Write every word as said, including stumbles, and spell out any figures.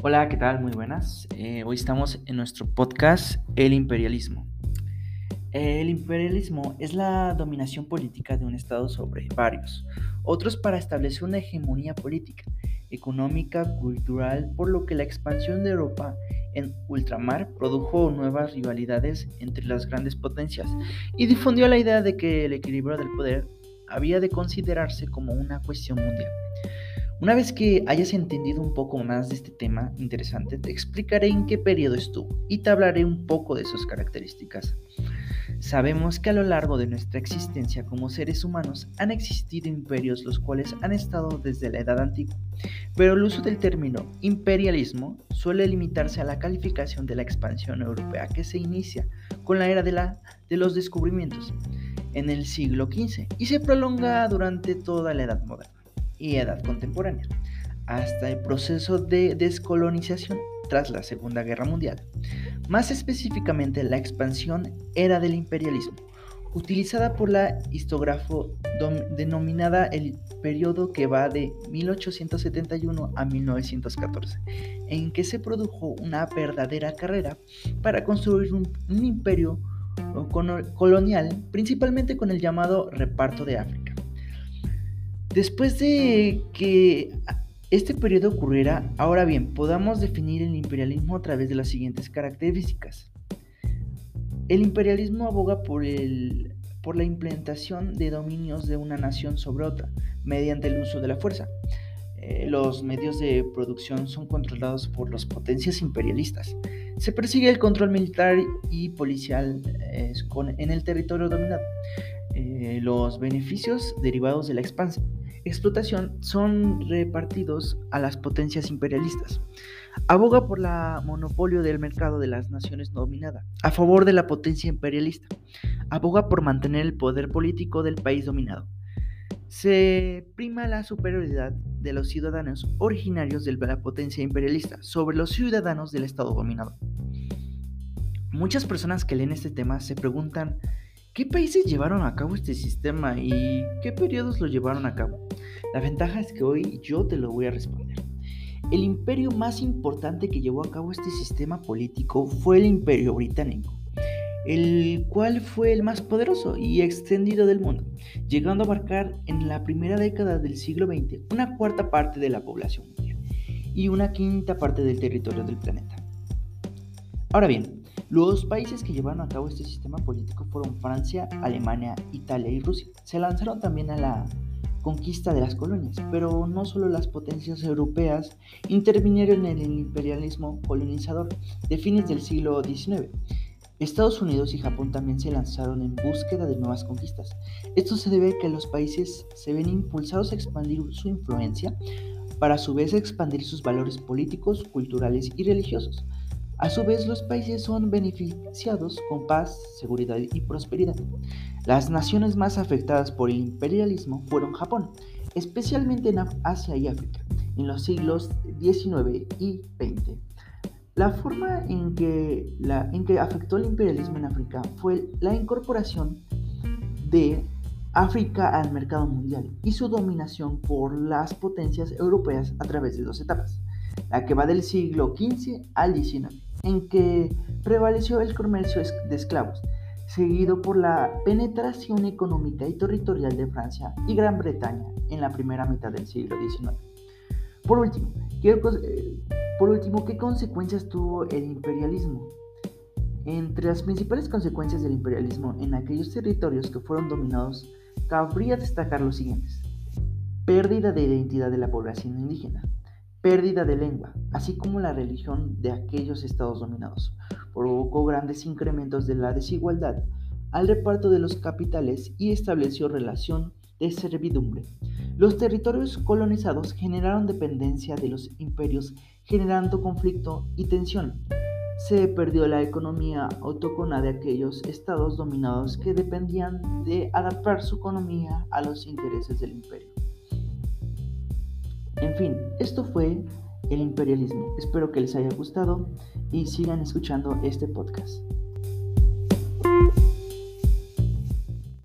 Hola, ¿qué tal? Muy buenas. Eh, hoy estamos en nuestro podcast El Imperialismo. El imperialismo es la dominación política de un Estado sobre varios, otros para establecer una hegemonía política, económica, cultural, por lo que la expansión de Europa en ultramar produjo nuevas rivalidades entre las grandes potencias y difundió la idea de que el equilibrio del poder había de considerarse como una cuestión mundial. Una vez que hayas entendido un poco más de este tema interesante, te explicaré en qué periodo estuvo y te hablaré un poco de sus características. Sabemos que a lo largo de nuestra existencia como seres humanos han existido imperios los cuales han estado desde la edad antigua, pero el uso del término imperialismo suele limitarse a la calificación de la expansión europea que se inicia con la era de, la, de los descubrimientos en el siglo quince y se prolonga durante toda la edad moderna y edad contemporánea, hasta el proceso de descolonización tras la Segunda Guerra Mundial. Más específicamente, la expansión era del imperialismo, utilizada por la historiógrafo denominada el periodo que va de mil ochocientos setenta y uno a mil novecientos catorce, en que se produjo una verdadera carrera para construir un, un imperio colonial, principalmente con el llamado reparto de África. Después de que este periodo ocurriera, ahora bien, podamos definir el imperialismo a través de las siguientes características. El imperialismo aboga por, el, por la implementación de dominios de una nación sobre otra, mediante el uso de la fuerza. Eh, los medios de producción son controlados por las potencias imperialistas. Se persigue el control militar y policial eh, con, en el territorio dominado. Eh, los beneficios derivados de la expansión. explotación son repartidos a las potencias imperialistas. Aboga por el monopolio del mercado de las naciones dominadas, a favor de la potencia imperialista. Aboga por mantener el poder político del país dominado. Se prima la superioridad de los ciudadanos originarios de la potencia imperialista sobre los ciudadanos del Estado dominado. Muchas personas que leen este tema se preguntan: ¿qué países llevaron a cabo este sistema y qué periodos lo llevaron a cabo? La ventaja es que hoy yo te lo voy a responder. El imperio más importante que llevó a cabo este sistema político fue el Imperio Británico, el cual fue el más poderoso y extendido del mundo, llegando a abarcar en la primera década del siglo veinte una cuarta parte de la población mundial y una quinta parte del territorio del planeta. Ahora bien, los países que llevaron a cabo este sistema político fueron Francia, Alemania, Italia y Rusia. Se lanzaron también a la conquista de las colonias, pero no solo las potencias europeas intervinieron en el imperialismo colonizador de fines del siglo diecinueve. Estados Unidos y Japón también se lanzaron en búsqueda de nuevas conquistas. Esto se debe a que los países se ven impulsados a expandir su influencia, para a su vez expandir sus valores políticos, culturales y religiosos. A su vez, los países son beneficiados con paz, seguridad y prosperidad. Las naciones más afectadas por el imperialismo fueron Japón, especialmente en Asia y África, en los siglos diecinueve y veinte. La forma en que, la, en que afectó el imperialismo en África fue la incorporación de África al mercado mundial y su dominación por las potencias europeas a través de dos etapas, la que va del siglo quince al diecinueve. En que prevaleció el comercio de esclavos, seguido por la penetración económica y territorial de Francia y Gran Bretaña en la primera mitad del siglo diecinueve. Por último, quiero, eh, por último, ¿qué consecuencias tuvo el imperialismo? Entre las principales consecuencias del imperialismo en aquellos territorios que fueron dominados, cabría destacar los siguientes: pérdida de identidad de la población indígena, pérdida de lengua, así como la religión de aquellos estados dominados. Provocó grandes incrementos de la desigualdad al reparto de los capitales y estableció relación de servidumbre. Los territorios colonizados generaron dependencia de los imperios, generando conflicto y tensión. Se perdió la economía autóctona de aquellos estados dominados que dependían de adaptar su economía a los intereses del imperio. En fin, esto fue el imperialismo. Espero que les haya gustado y sigan escuchando este podcast.